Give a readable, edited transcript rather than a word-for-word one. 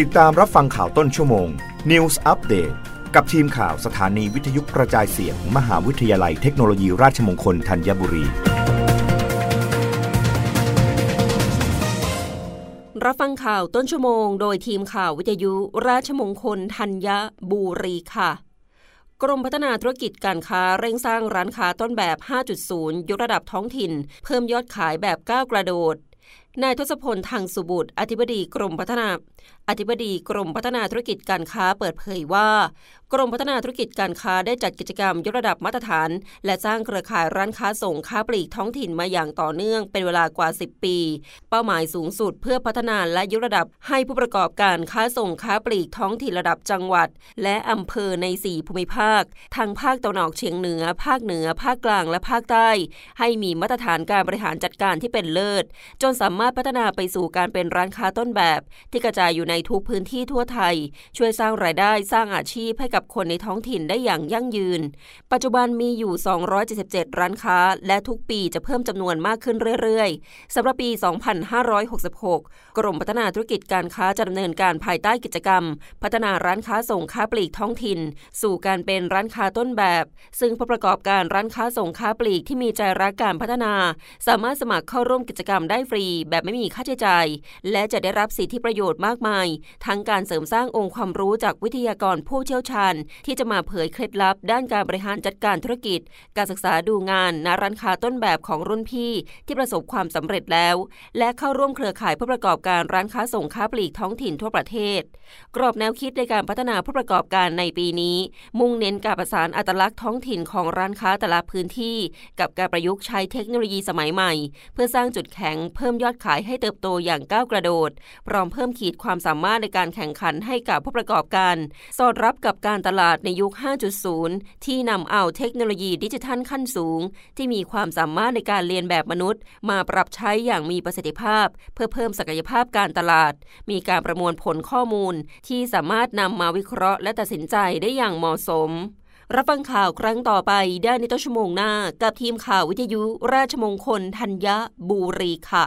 ติดตามรับฟังข่าวต้นชั่วโมง News Update กับทีมข่าวสถานีวิทยุกระจายเสียง มหาวิทยาลัยเทคโนโลยีราชมงคลธัญบุรีรับฟังข่าวต้นชั่วโมงโดยทีมข่าววิทยุราชมงคลธัญบุรีค่ะกรมพัฒนาธุรกิจการค้าเร่งสร้างร้านค้าต้นแบบ 5.0 ยกระดับท้องถิ่นเพิ่มยอดขายแบบก้าวกระโดดนายทศพลทังสุบุตรอธิบดีกรมพัฒนาธุรกิจการค้าเปิดเผยว่ากรมพัฒนาธุรกิจการค้าได้จัดกิจกรรมยกระดับมาตรฐานและสร้างเครือข่ายร้านค้าส่งค้าปลีกท้องถิ่นมาอย่างต่อเนื่องเป็นเวลากว่า10ปีเป้าหมายสูงสุดเพื่อพัฒนาและยกระดับให้ผู้ประกอบการค้าส่งค้าปลีกท้องถิ่นระดับจังหวัดและอำเภอใน4ภูมิภาคทั้งภาคตะวันออกเฉียงเหนือภาคเหนือภาคกลางและภาคใต้ให้มีมาตรฐานการบริหารจัดการที่เป็นเลิศจนสามารถพัฒนาไปสู่การเป็นร้านค้าต้นแบบที่กระจายอยู่ในทุกพื้นที่ทั่วไทยช่วยสร้างรายได้สร้างอาชีพให้กับคนในท้องถิ่นได้อย่างยั่งยืนปัจจุบันมีอยู่277ร้านค้าและทุกปีจะเพิ่มจำนวนมากขึ้นเรื่อยๆสำหรับปี 2566 กรมพัฒนาธุรกิจการค้าจะดำเนินการภายใต้กิจกรรมพัฒนาร้านค้าส่งค้าปลีกท้องถิ่นสู่การเป็นร้านค้าต้นแบบซึ่งผู้ประกอบการร้านค้าส่งค้าปลีกที่มีใจรักการพัฒนาสามารถสมัครเข้าร่วมกิจกรรมได้ฟรีแบบไม่มีค่าใช้จ่ายและจะได้รับสิทธิประโยชน์มากมายทั้งการเสริมสร้างองค์ความรู้จากวิทยากรผู้เชี่ยวชาญที่จะมาเผยเคล็ดลับด้านการบริหารจัดการธุรกิจการศึกษาดูงานณร้านค้าต้นแบบของรุ่นพี่ที่ประสบความสำเร็จแล้วและเข้าร่วมเครือข่ายผู้ประกอบการร้านค้าส่งค้าปลีกท้องถิ่นทั่วประเทศกรอบแนวคิดในการพัฒนาผู้ประกอบการในปีนี้มุ่งเน้นการประสานอัตลักษณ์ท้องถิ่นของร้านค้าแต่ละพื้นที่กับการประยุกต์ใช้เทคโนโลยีสมัยใหม่เพื่อสร้างจุดแข็งเพิ่มยอดขายให้เติบโตอย่างก้าวกระโดดพร้อมเพิ่มขีดความสามารถในการแข่งขันให้กับผู้ประกอบการสอดรับกับการตลาดในยุค 5.0 ที่นำเอาเทคโนโลยีดิจิทัลขั้นสูงที่มีความสามารถในการเรียนแบบมนุษย์มาปรับใช้อย่างมีประสิทธิภาพเพื่อเพิ่มศักยภาพการตลาดมีการประมวลผลข้อมูลที่สามารถนำมาวิเคราะห์และตัดสินใจได้อย่างเหมาะสมรับฟังข่าวครั้งต่อไปได้ในต้นชั่วโมงหน้ากับทีมข่าววิทยุราชมงคลธัญบุรีค่ะ